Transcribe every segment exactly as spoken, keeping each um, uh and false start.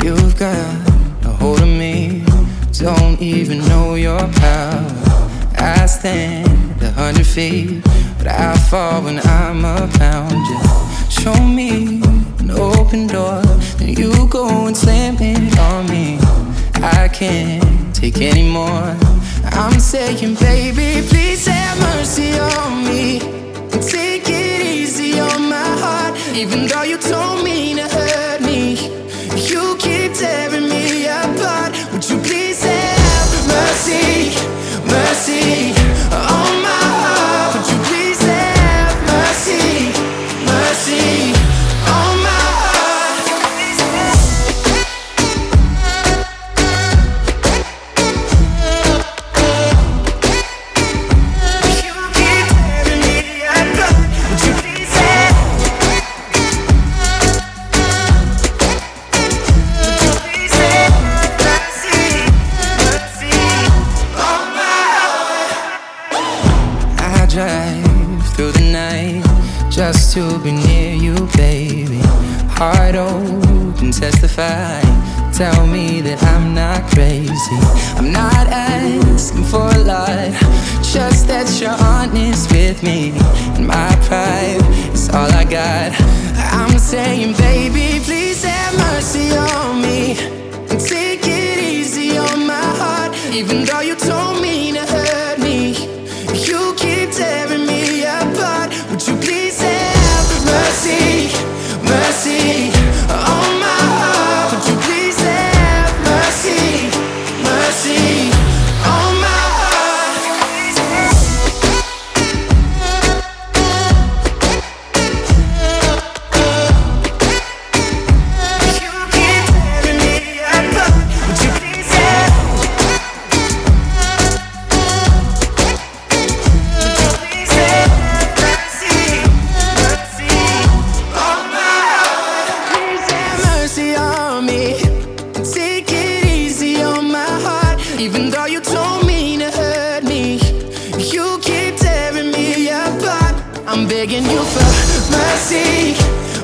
You've got a hold of me, don't even know your power. I stand a hundred feet, but I fall when I'm around you. Show me an open door, then you go and slam it on me. I can't take any more. I'm saying, baby, please have mercy on me. Take it easy on my heart, even though you told me to hurt me. You keep tearing me apart. Would you please have mercy, mercy on my heart? Would you please have mercy, mercy on my heart? You keep tearing me apart. Would you please have? Would you please have mercy, mercy on my heart? I drive through the night just to be near you, baby. Heart open, testify. Tell me that I'm not crazy. I'm not asking for a lot, just that you're honest with me. And my pride is all I got. I'm saying, baby, please have mercy on me. And take it easy on my heart, even though you told me to hurt me. You keep tearing me apart. Would you please have mercy, mercy on my heart? Would you please have mercy, mercy on my heart? You keep tearing me apart. Would you please have? Would you please have mercy, mercy on my heart? Please have mercy on me. Take it easy on my heart, even though you told me to hurt me. You keep tearing me apart. I'm begging you for mercy,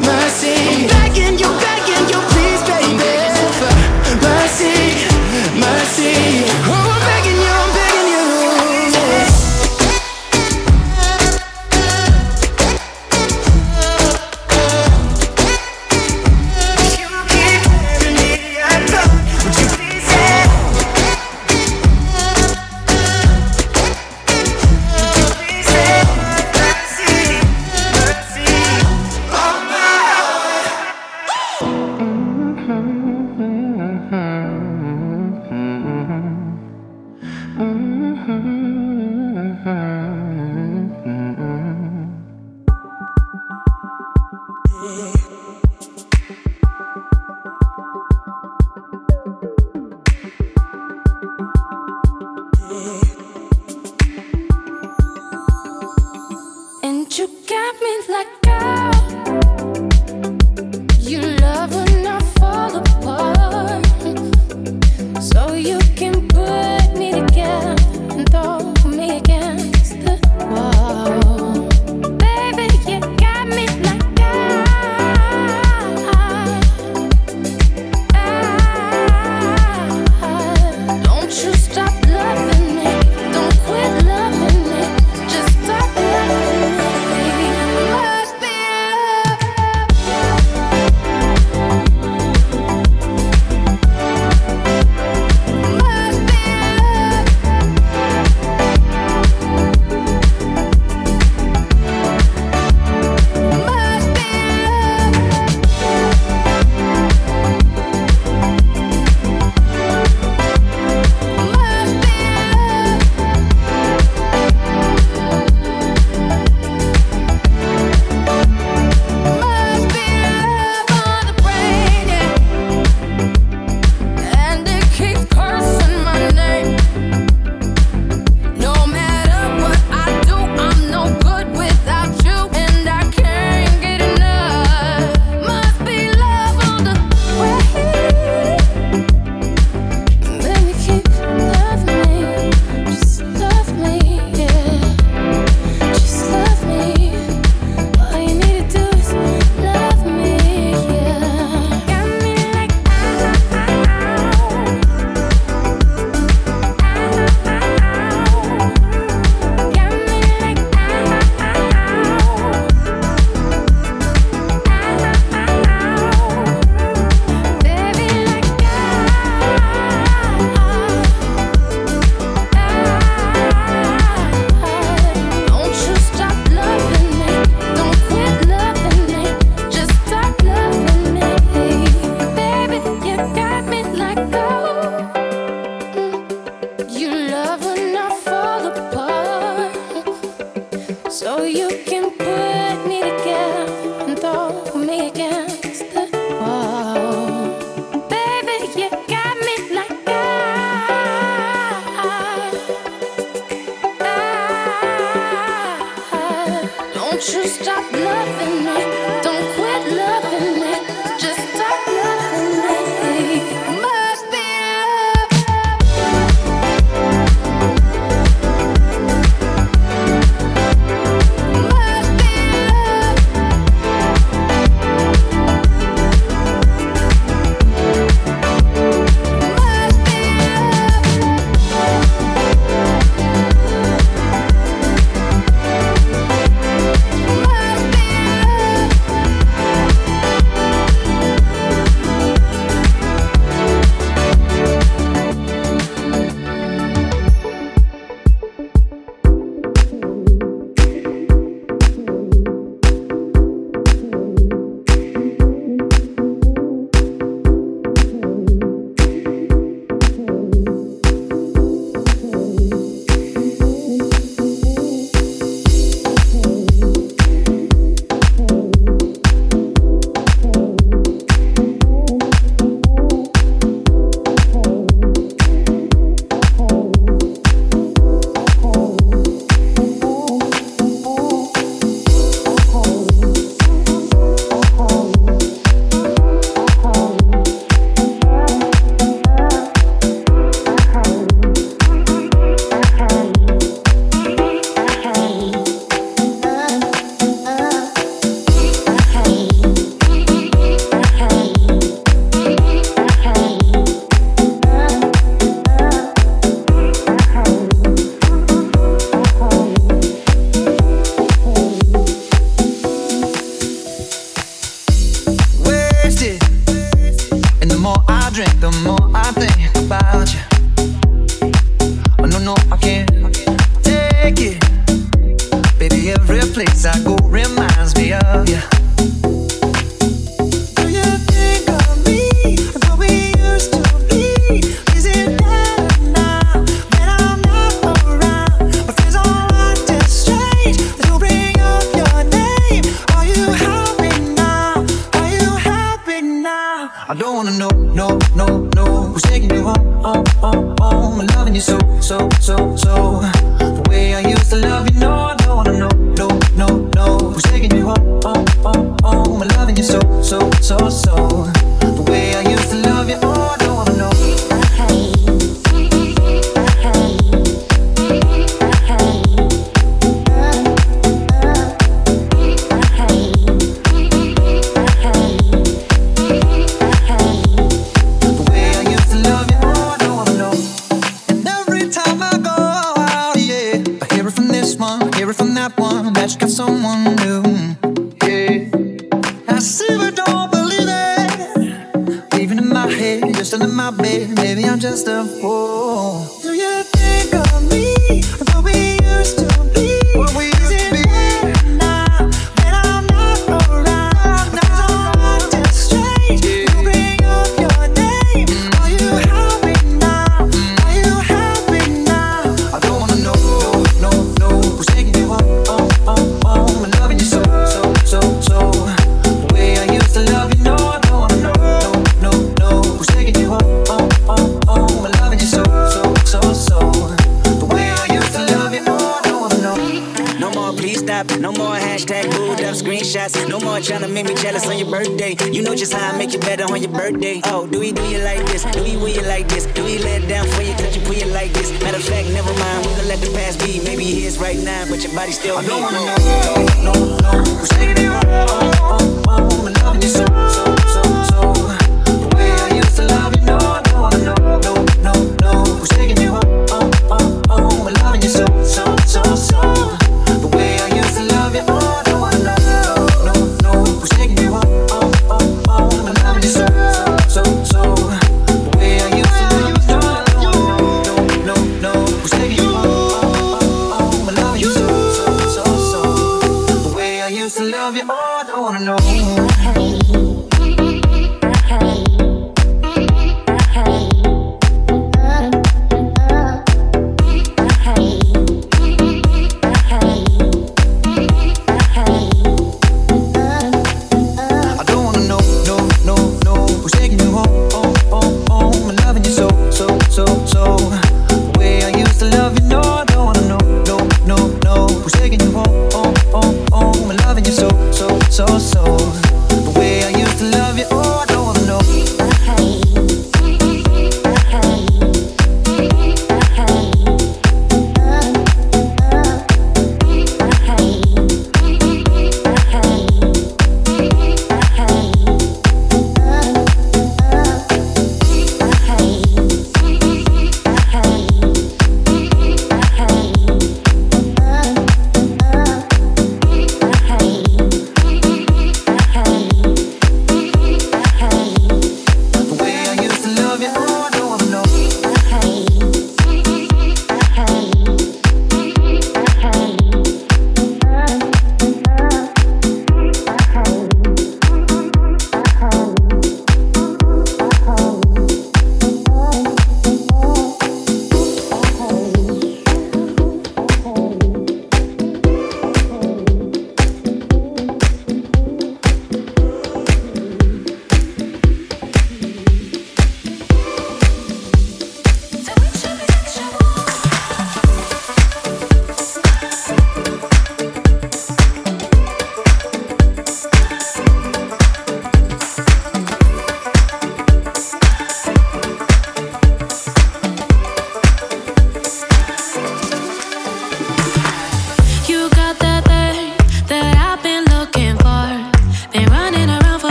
mercy. I'm begging you, begging you, please, baby. I'm begging you for mercy, mercy. Oh, I'm begging you, I'm begging you. Yeah. You keep tearing me apart. Would you please have? Would you please have mercy, mercy on my heart? And you got me like, girl, you love when I fall apart. So you can put me together and throw me against the wall. Baby, you got me like, I, I, don't you stop loving me. Don't quit loving me. Just stop loving me. Must be love. Must be love. Must be love. Must be love. Oh, oh, oh, oh.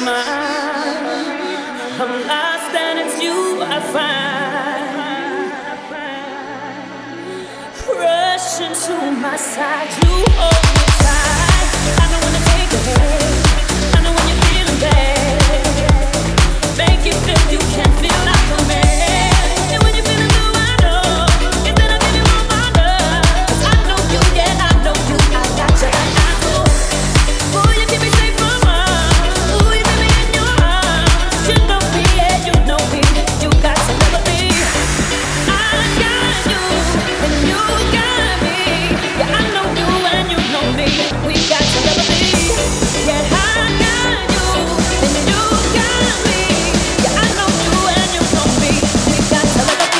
my mind. I'm lost and it's you I find. Rush into my side, you hold me tight. I don't wanna take it away. I know when you're feeling bad, make you feel you can't feel like a man. And when you're feeling blue, I know it's that I give you all my love. 'Cause I know you, yeah, I know you. I got you, I know. Boy, you keep me safe from harm. Ooh, you got me in your arms. You know me, yeah, you know me. You got to love me. I got you, and you got me. Yeah, I know you, and you know me. We got to love me. Yeah, I got you, and you got me. Yeah, I know you, and you know me. We got to love me.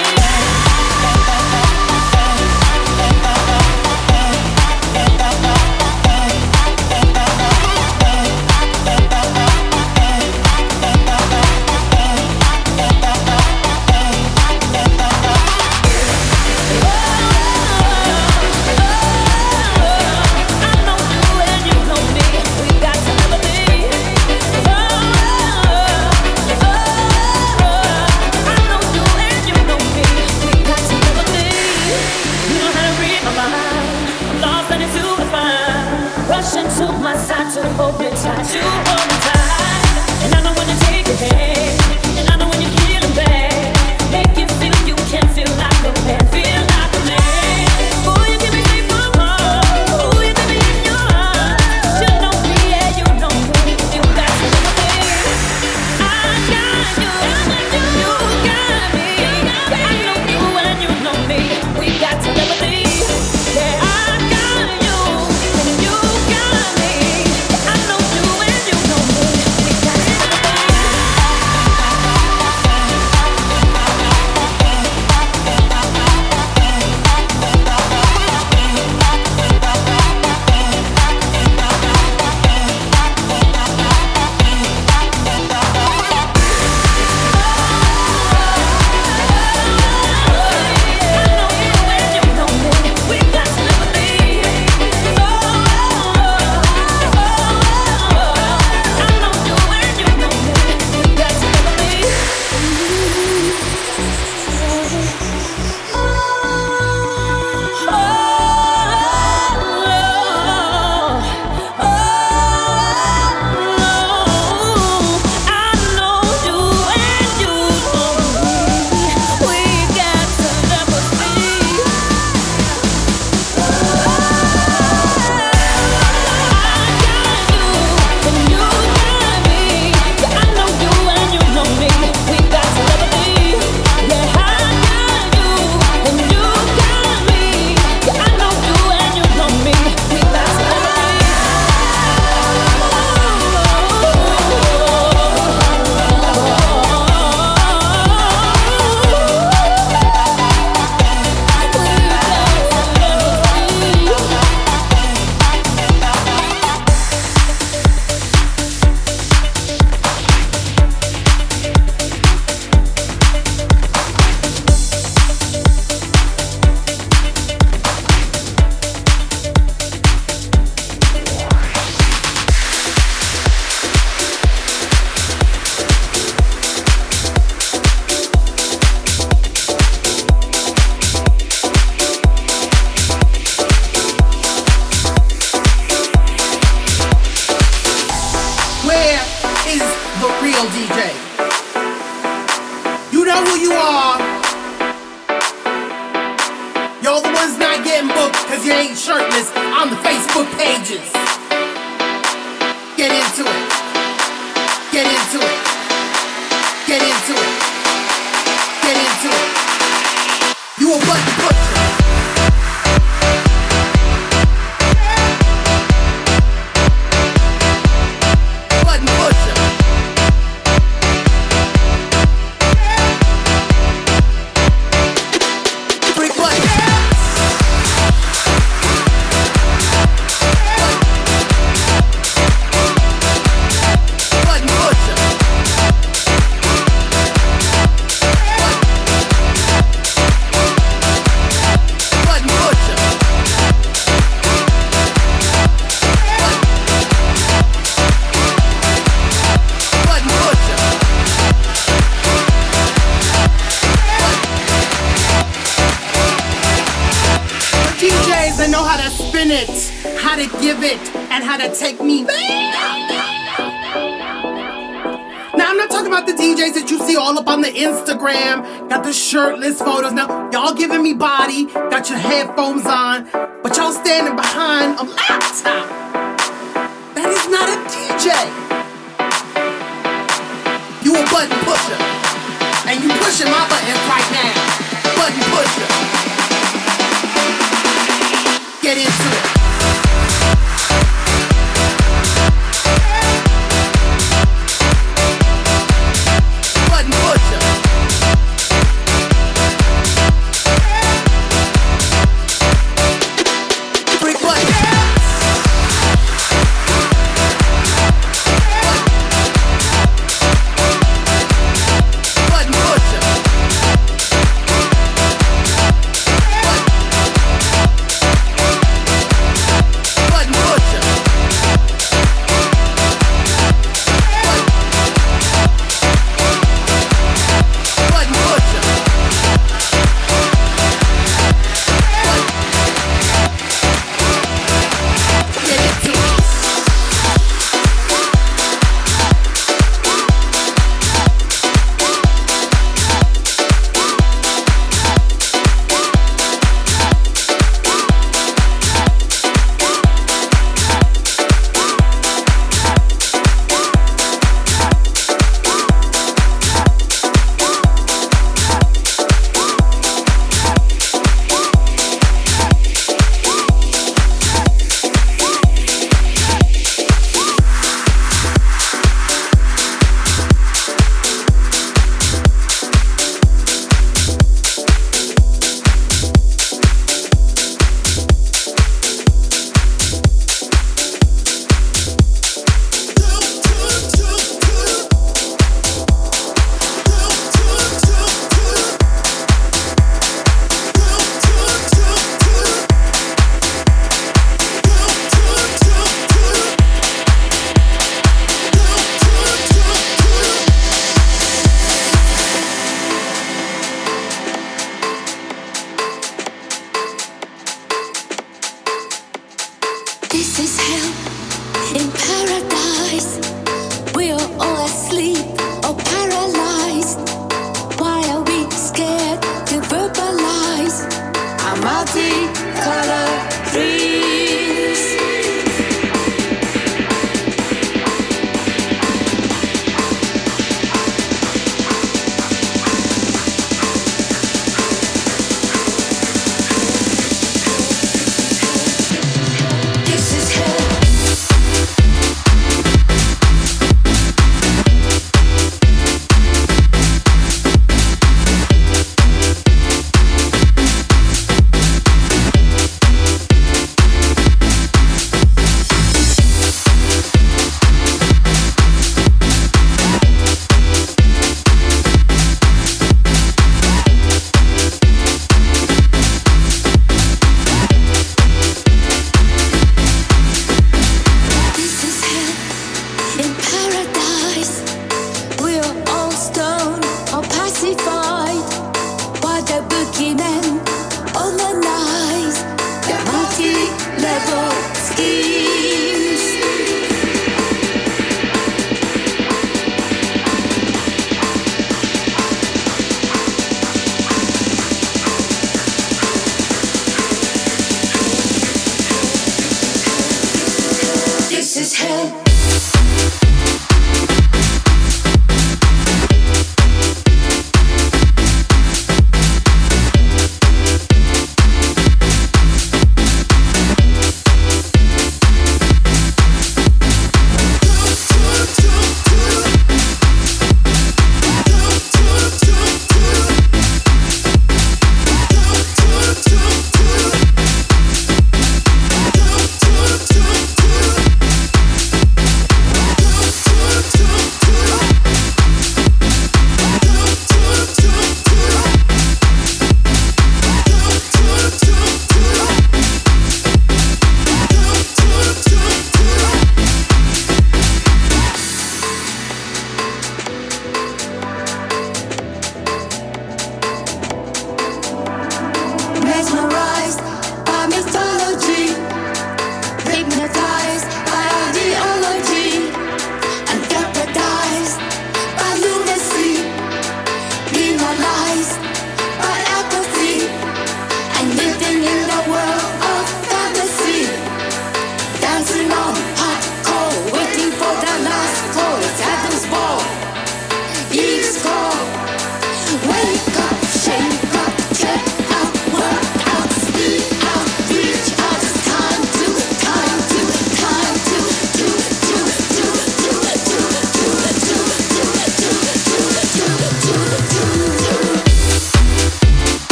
know how to spin it, how to give it, and how to take me. Now I'm not talking about the D Js that you see all up on the Instagram, got the shirtless photos. Now y'all giving me body, got your headphones on, but y'all standing behind a laptop. That is not a D J. You a button pusher, and you pushing my buttons right now. Button pusher. Get into it. Button pusher. Freak button. Button pusher.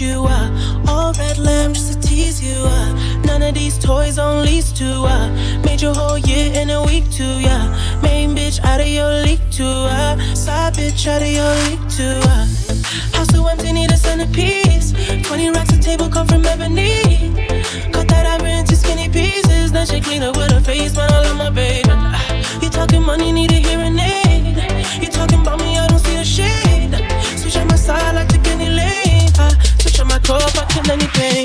You are all red lamb just to tease you. Uh. None of these toys on lease to uh. Made your whole year in a week to ya. Uh. Main bitch out of your league to uh. Side bitch out of your league to uh. House too empty, need a centerpiece. Twenty racks a table come from ebony. Cut that ivory into skinny pieces. Then she clean up with her face, man, I love my baby. Uh. You talking money, need a hearing aid. You talking about me, I don't see a shade. Switch on my side like the guinea lane. Uh. My core, I kill anything.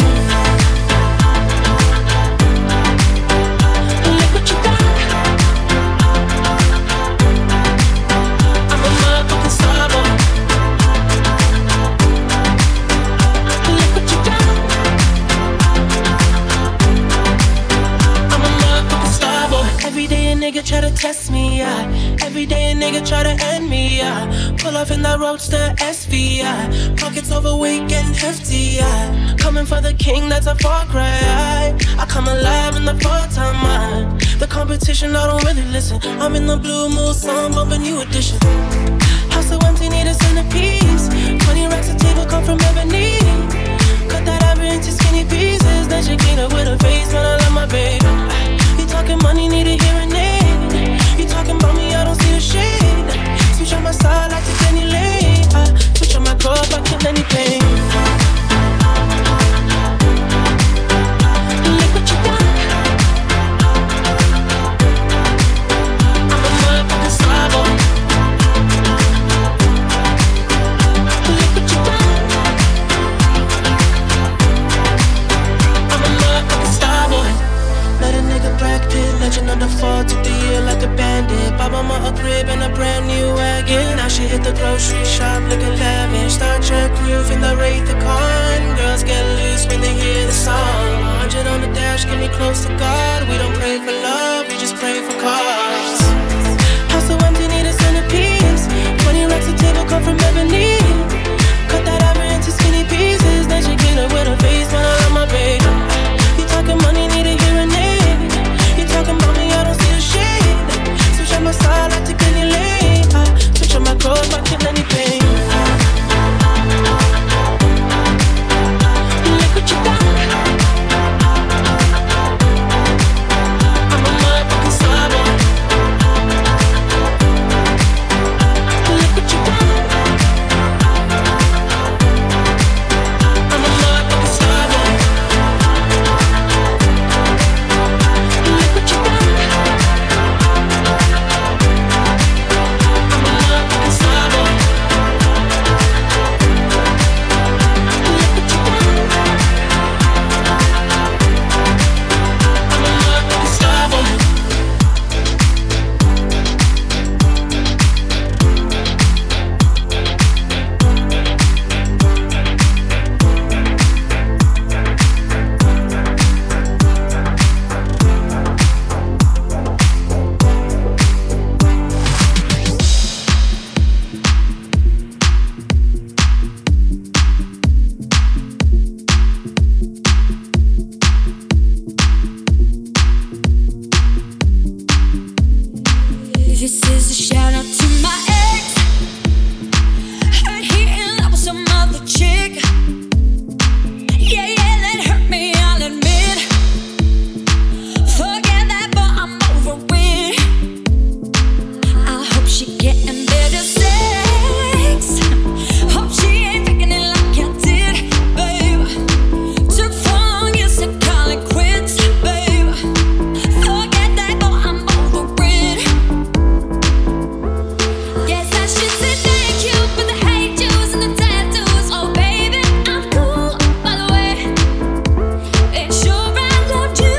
Look what you got. I'm a motherfucking star boy. Look what you got. I'm a motherfucking star boy. Every day a nigga try to test me, yeah. Every day a nigga try to end me, yeah. Pull off in that roadster S V I. Pockets overweight and hefty, yeah. Coming for the king, that's a far cry. I come alive in the part-time mind. The competition, I don't really listen. I'm in the blue mood, so I'm bumping new edition. House so empty, need a centerpiece. Twenty racks a table come from ebony. Cut that ivory into skinny pieces. Then she clean up with her face, man, I love my baby. You talking money, need a hearing aid. You talking about me, I don't see a shade. Switch on my side like the Kenny Lane. I switch on my core, I kill anything. Look what you got. I'm a motherfucking star boy. Look what you got. I'm a motherfucking star boy. Let a nigga bracket, legend on the fall to the year like a bandit. Buy mama a crib and a brand new wagon. Now she hit the grocery shop looking lavish. Star Trek roof in the Wraith of Khan. Girls get loose when they hear the song. one hundred on the dash, get me close to God. We don't pray for love, we just pray for cars. House so empty, need a centerpiece. twenty racks a table come from ebony. Cut that ivory into skinny pieces. Then she clean up with her face when I love my baby. You talking money, need a hearing aid. You talking about me, I don't see a shade. Switch on my side, I take any lane. I switch on my clothes, I kill anything. Look what you got. I'm a motherfucking star boy. This is a shout out to my ex. Heard he in love with some other chick. Yeah, yeah, that hurt me, I'll admit. Forget that, but I'm over it. I hope she getting better sex. Hope she ain't faking it like I did, babe. Took four long years to call it quits, babe. Forget that, but I'm over it. Yes, I should say thank you, but the hate juice and the tattoos, oh baby, I'm cool, by the way. And sure I loved you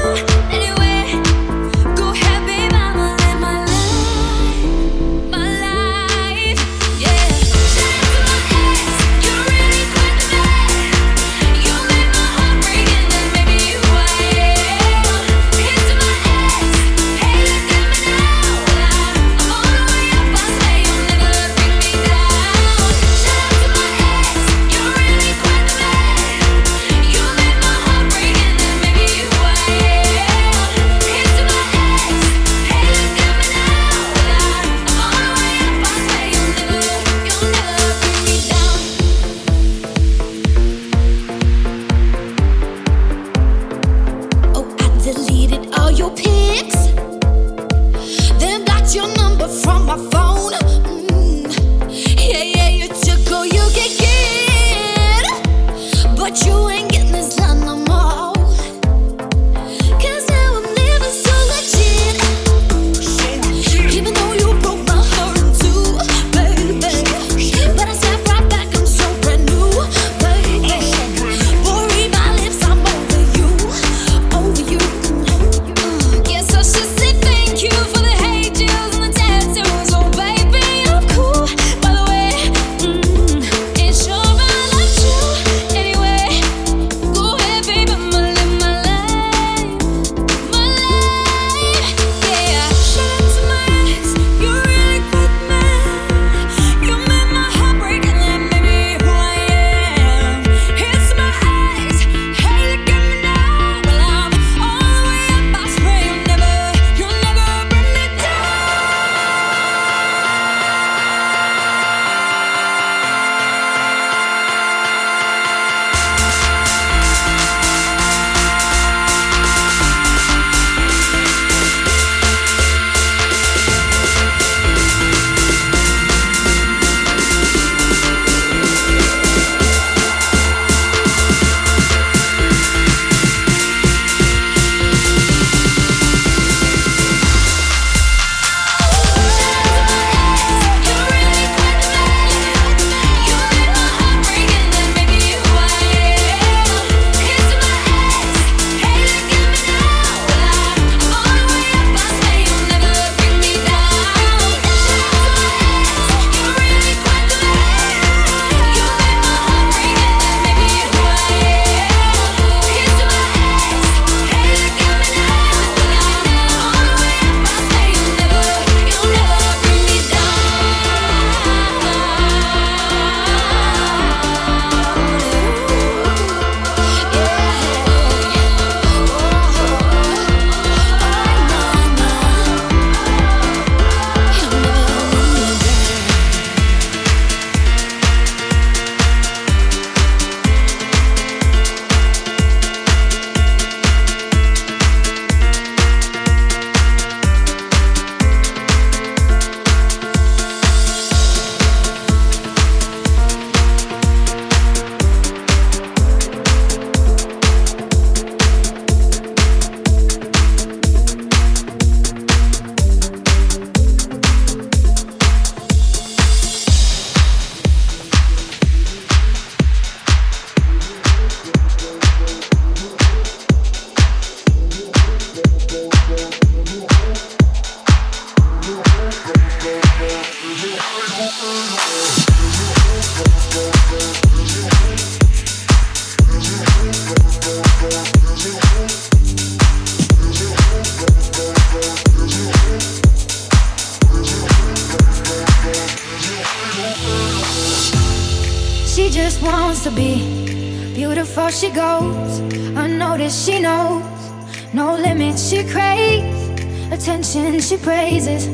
anyway. Go ahead, babe, I'ma live my life, my life, yeah. Shout out to my ex, you really quite the best. You made my heart break and then made me wail. Here's to my ex, hey, look at me now. I'm all the way up, I say you'll never bring me down. Shout out to my ex, you really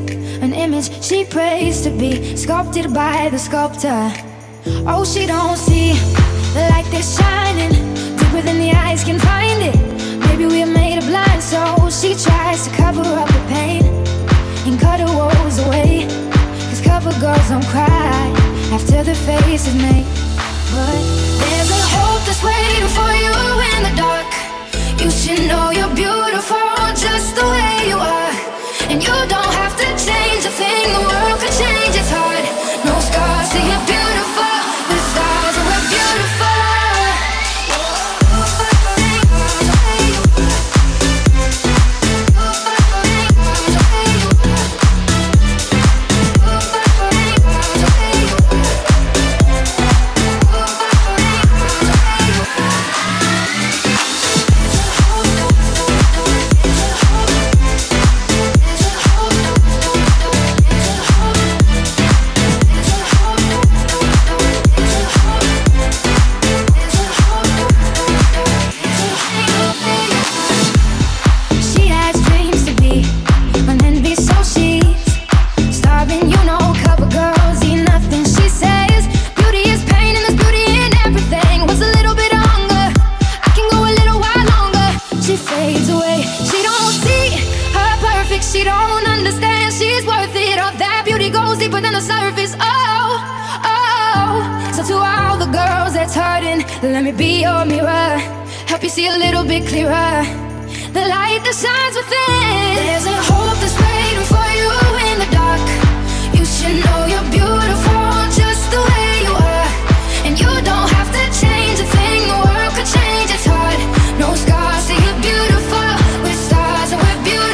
quite the best. You made my heart break and then made me wail. Here's to my ex, hey, look at me now. I'm all the way up, I say you'll never, you'll never bring me down. Oh, I deleted all your pics, then blocked your number from my phone. Mm. Yeah, yeah, you took all you could get, but you ain't getting this done no more. 'Cause now I'm living so legit. Even though you broke my heart in two, baby, but I stepped right back, I'm so brand new, baby. Worry my lips, I'm over you, over you. Uh, Guess I should say thank you for the hate juice and the tattoos, oh baby, I'm cool, by the way. Mm, and sure I loved you anyway. Go ahead, baby, I'ma live my life, my life, yeah. Shout out to my ex, you really quit me. You made my heart break and then made me who I am. Here's to my ex, hey, look at me now. Well, I'm all the way up, I swear you'll never, you'll never bring me down. She just wants to be beautiful, she goes unnoticed, she knows. No limits, she craves attention, she praises an image she prays to be sculpted by the sculptor. Oh, she don't see the light that's shining deeper than the eyes can find it. Maybe we're made of blind, so she tries to cover up the pain and cut her woes away, 'cause cover girls don't cry after their face is made. But there's a hope that's waiting for you in the dark. You should know you're beautiful just the way you are, and you don't have to change a thing. The world could change its heart. No scars, see you're beautiful. The stars are beautiful. Let me be your mirror, help you see a little bit clearer the light that shines within. There's a hope that's waiting for you in the dark. You should know you're beautiful just the way you are, and you don't have to change a thing. The world could change its heart. No scars, see you're beautiful. We're stars and we're beautiful.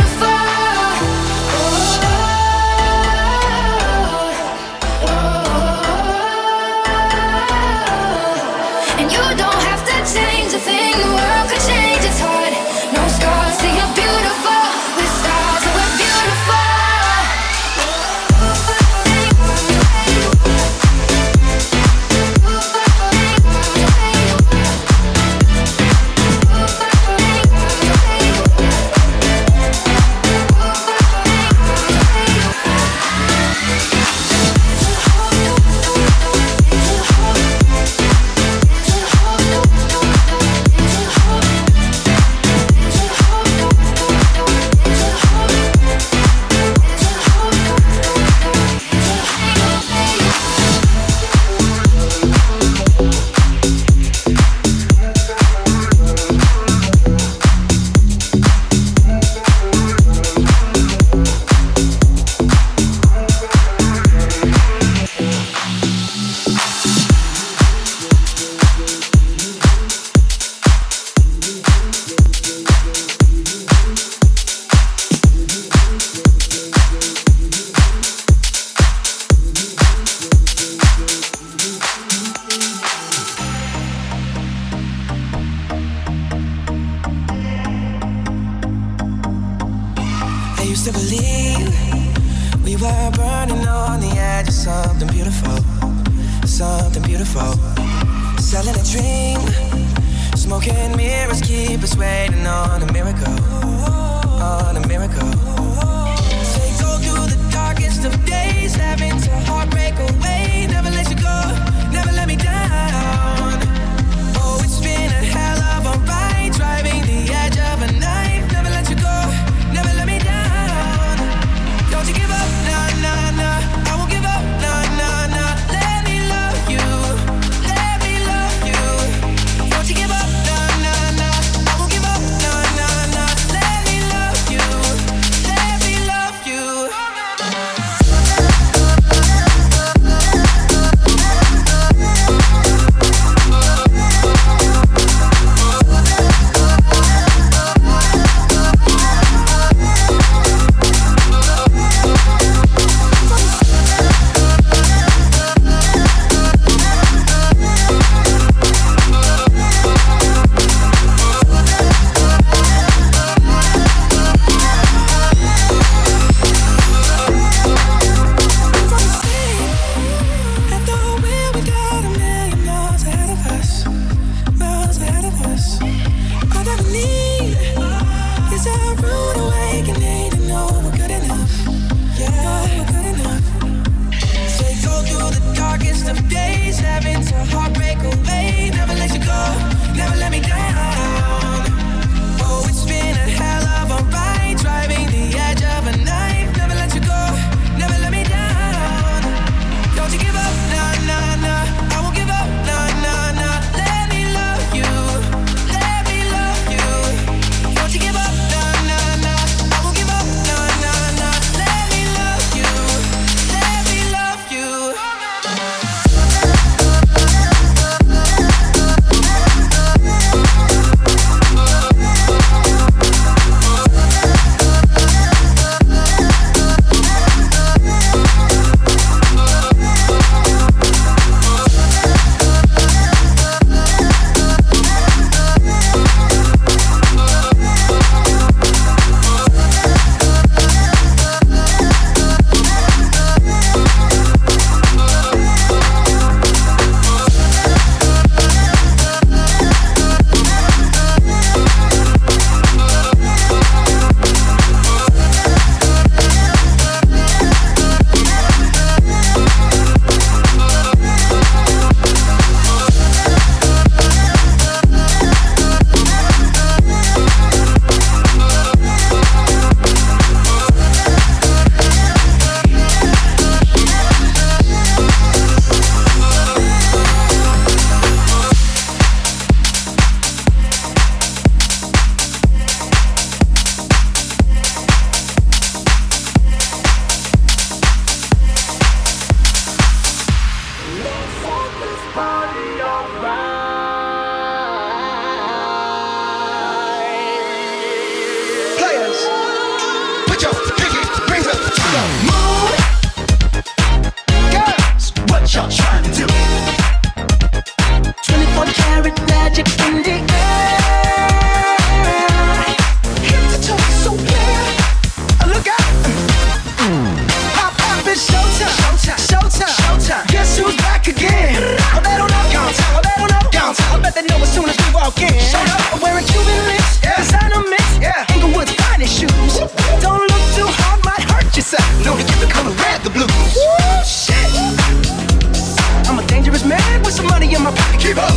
keep up.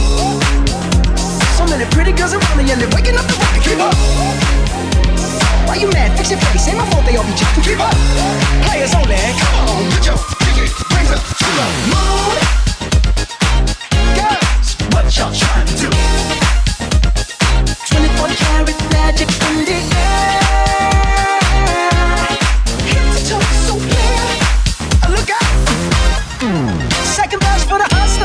So many pretty girls around me and they're waking up the rocket, keep up. Why you mad? Fix your face, ain't my fault they all be jocking, keep up. Players only, come on, put your pinky rings up to the moon. Girls, what y'all trying to do? twenty-four karat magic in the air.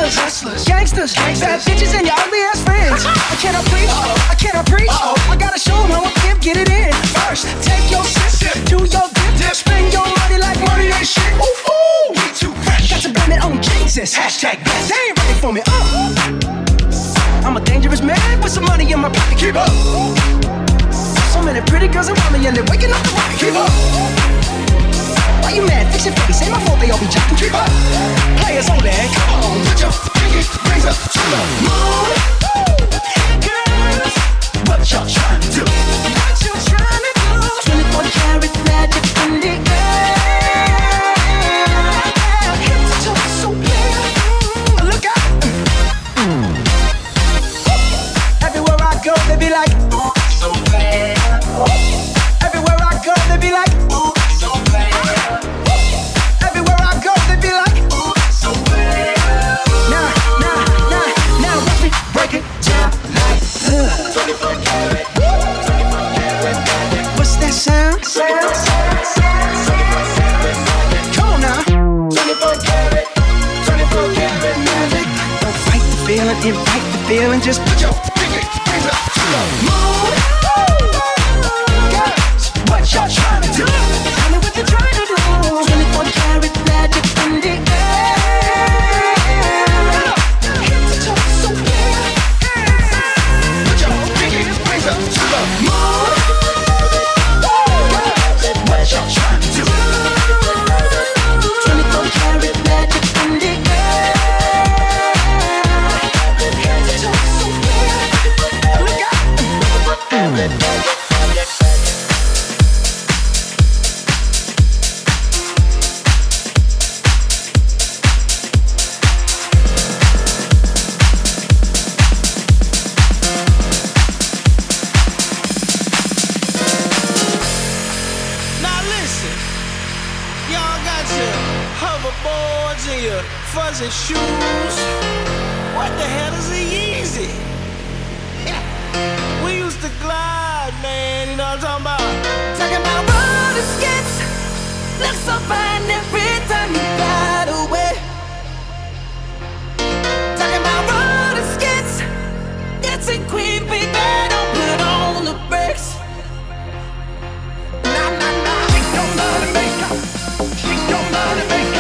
Hustlers, gangsters, bad bitches, and your ugly ass friends. I cannot preach, Uh-oh. I cannot preach. Uh-oh. I gotta show them how I can get it in. First, take your sip, do your dip, dip, spend your money like money ain't shit. Ooh, ooh, we too fresh. Got to blame it on Jesus. Hashtag blessed. They ain't ready for me. Uh. I'm a dangerous man with some money in my pocket. Keep up. So many pretty girls around me and they're waking up the rocket. Keep up. Why you mad? Fix your face. Ain't my fault they all be jocking. Keep up. Players only. Come on, put your pinky rings up to the moon. Girls, what y'all trying to do? What you trying to do? twenty-four karat magic in the air. Hip to toe, so clear. Mm, look out. Mm. Everywhere I go, they be like, so bad. Everywhere I go, they be like. Invite the feeling, just put your pinky rings up to the moon. Girls, what y'all trying to do? Tell me what you're trying to do. twenty-four karat magic in the air. Hip to toe, so clear. Put your pinky rings up to the moon. Girls, what y'all trying to do? twenty-four karat magic in the air. Fuzzy shoes. What the hell is a Yeezy? Yeah. We used to glide, man. You know what I'm talking about? Talking about roller skates. Looks so fine every time you glide away. Talking about roller skates. It's a queen, big bad. Don't put on the brakes. Nah, nah, nah. Shake your money maker. Shake your money maker. Shake your money maker.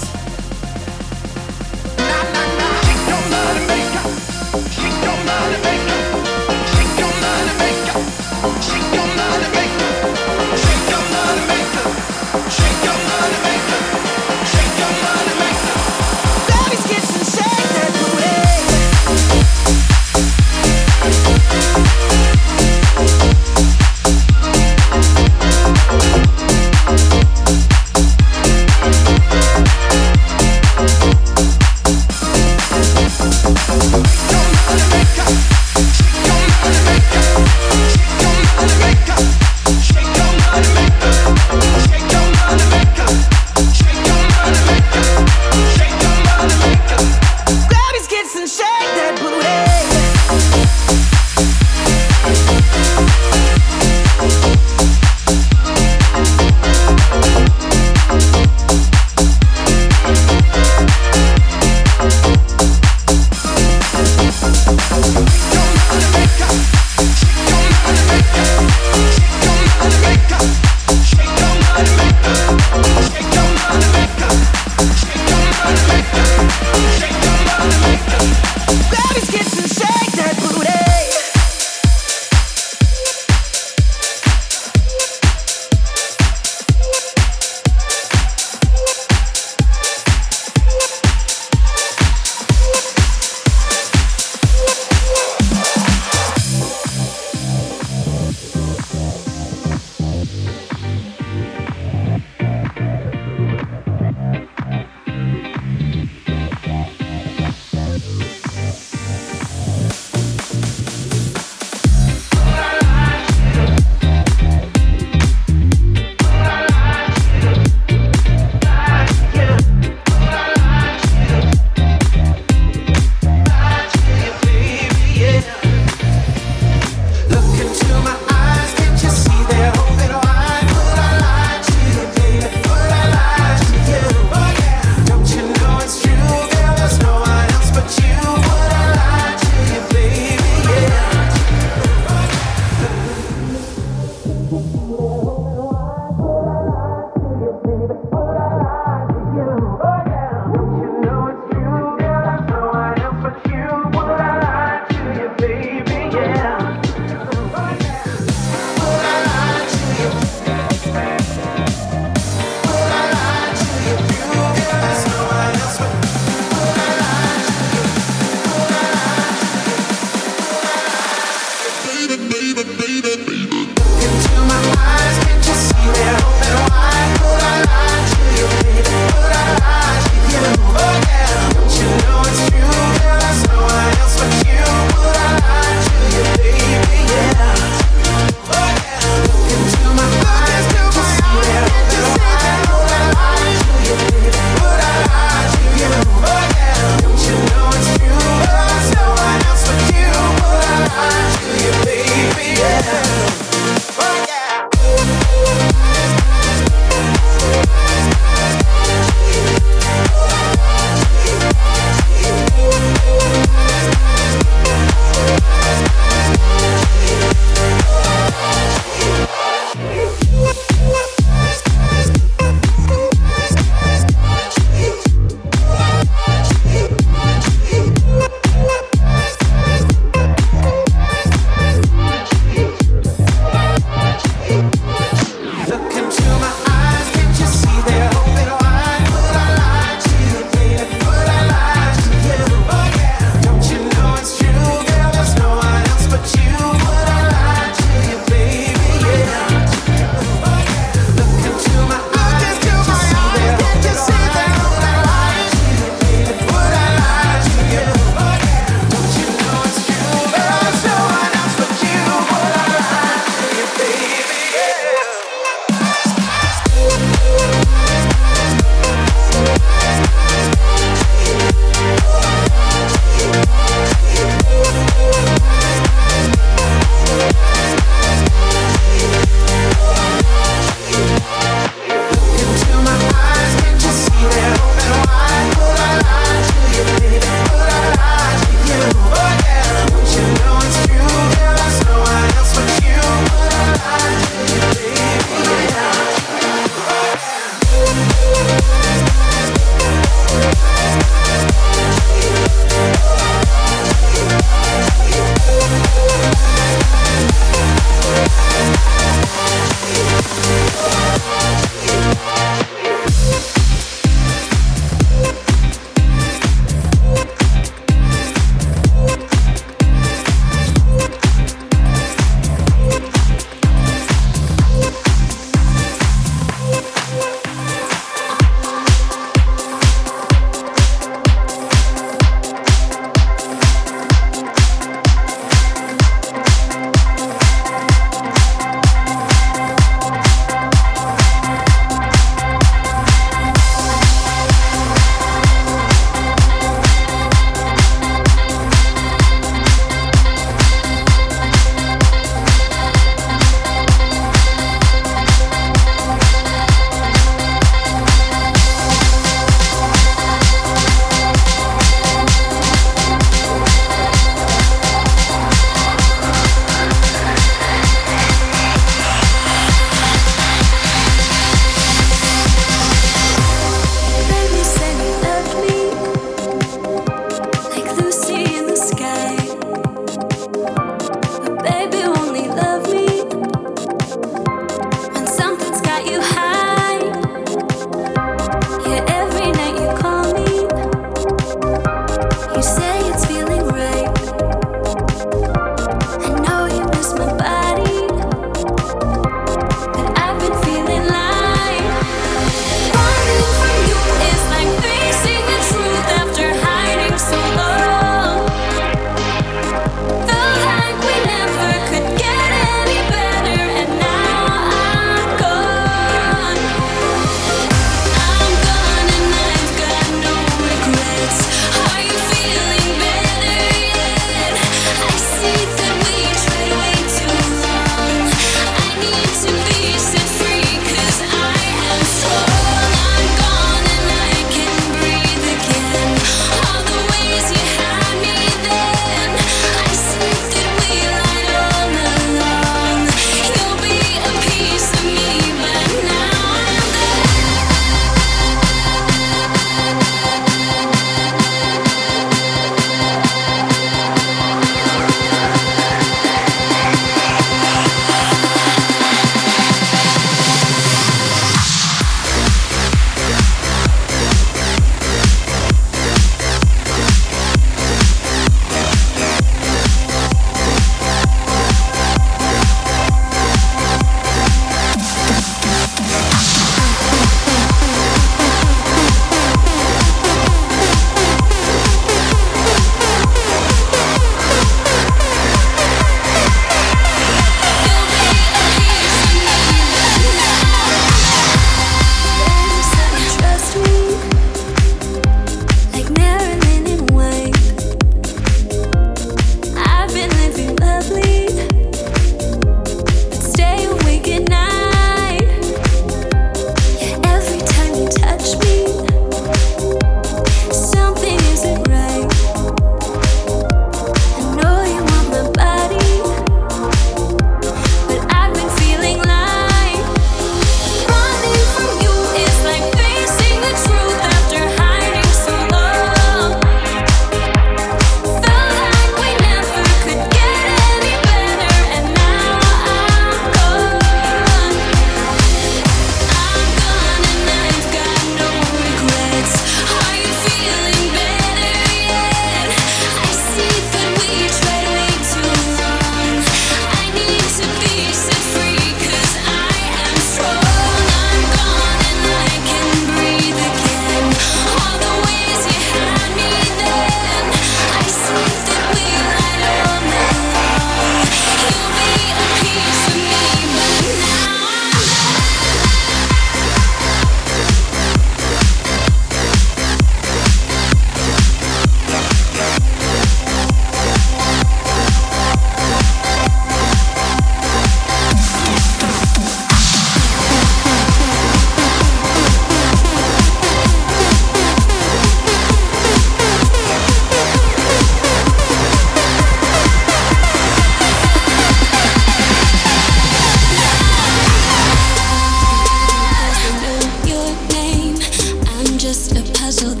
All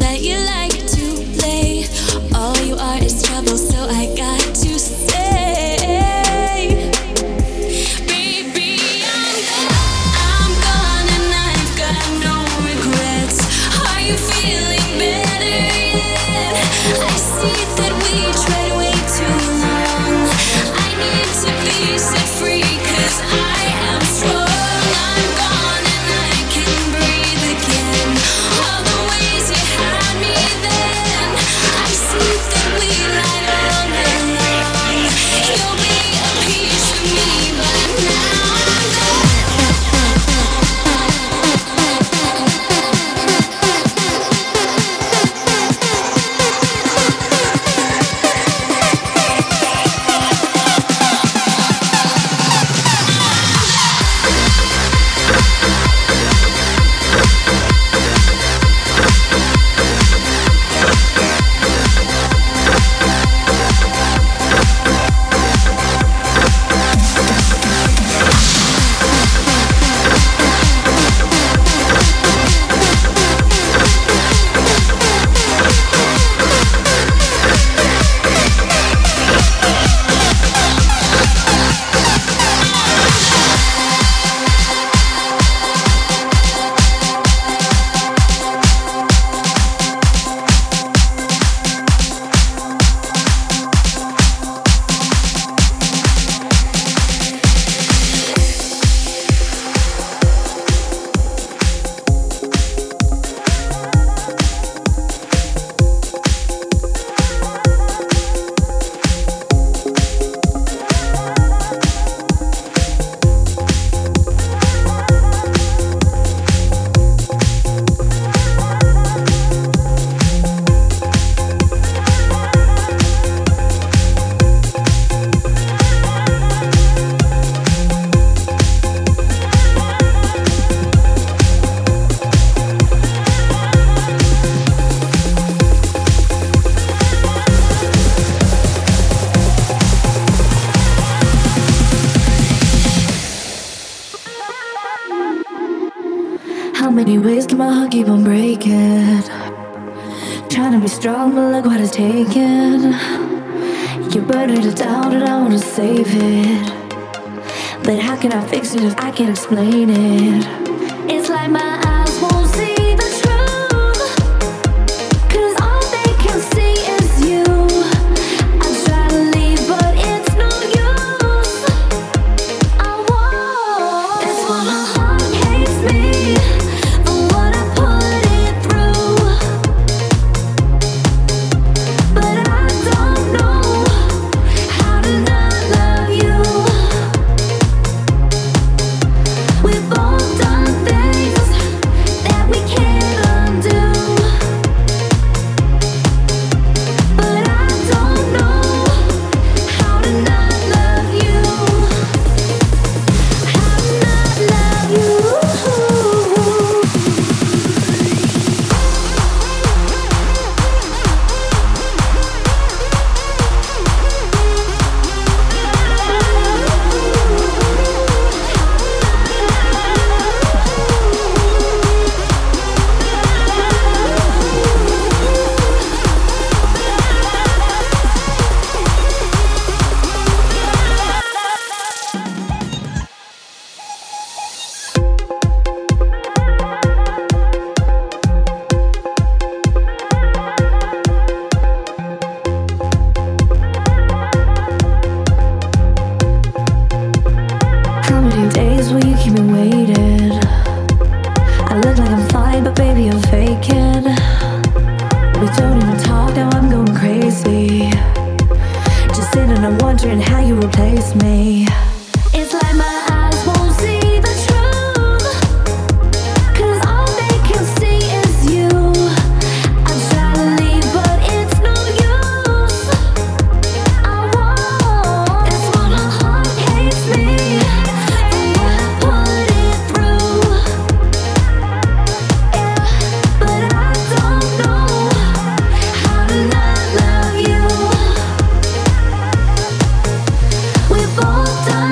done.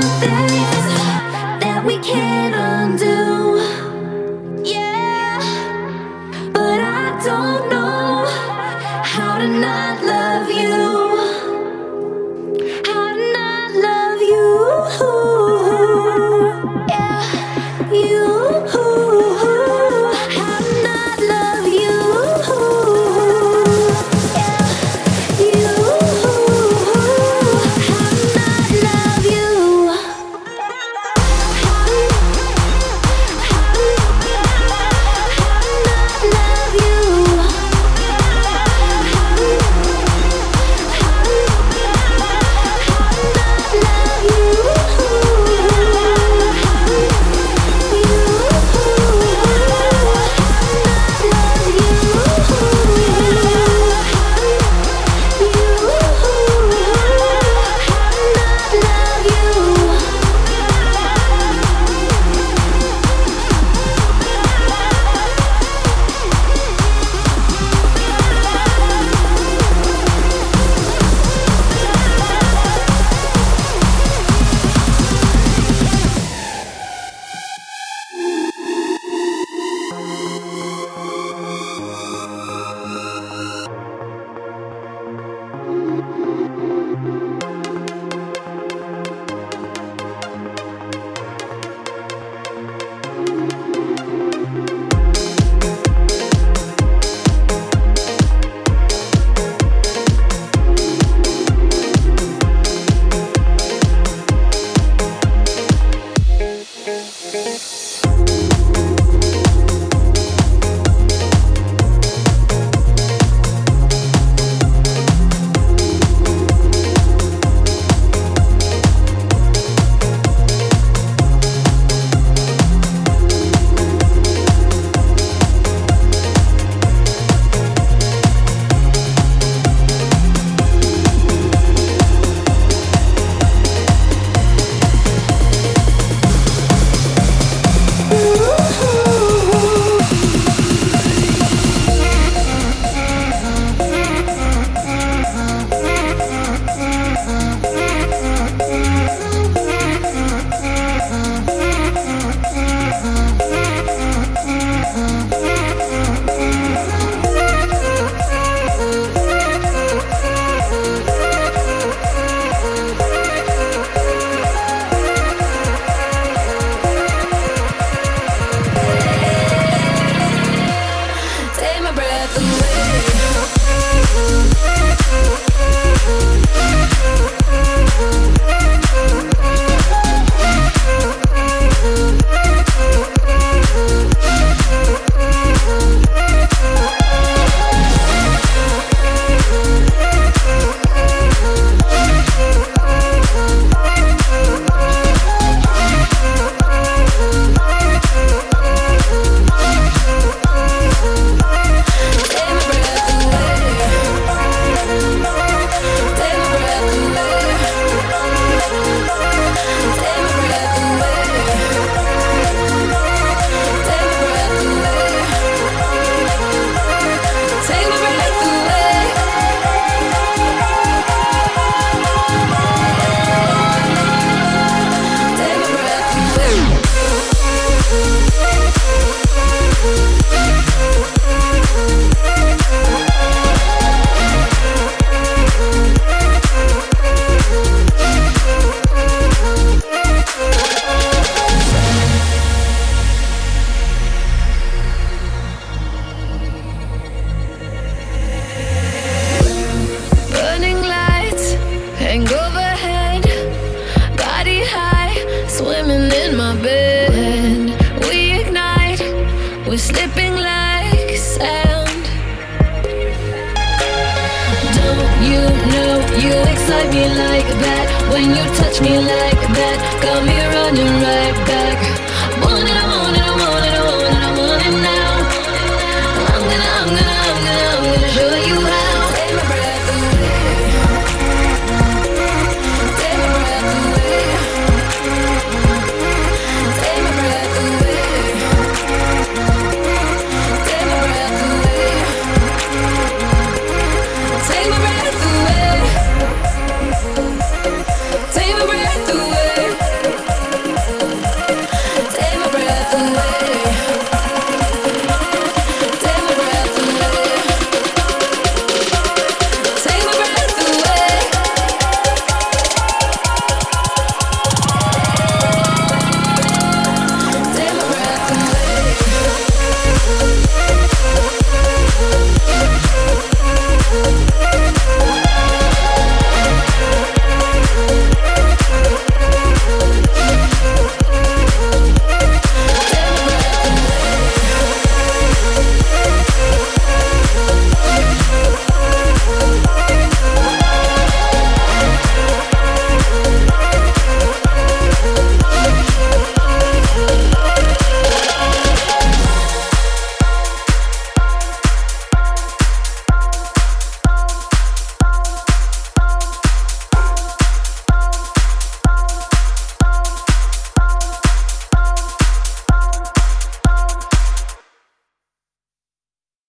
You excite me like that. When you touch me like that, got me running right back.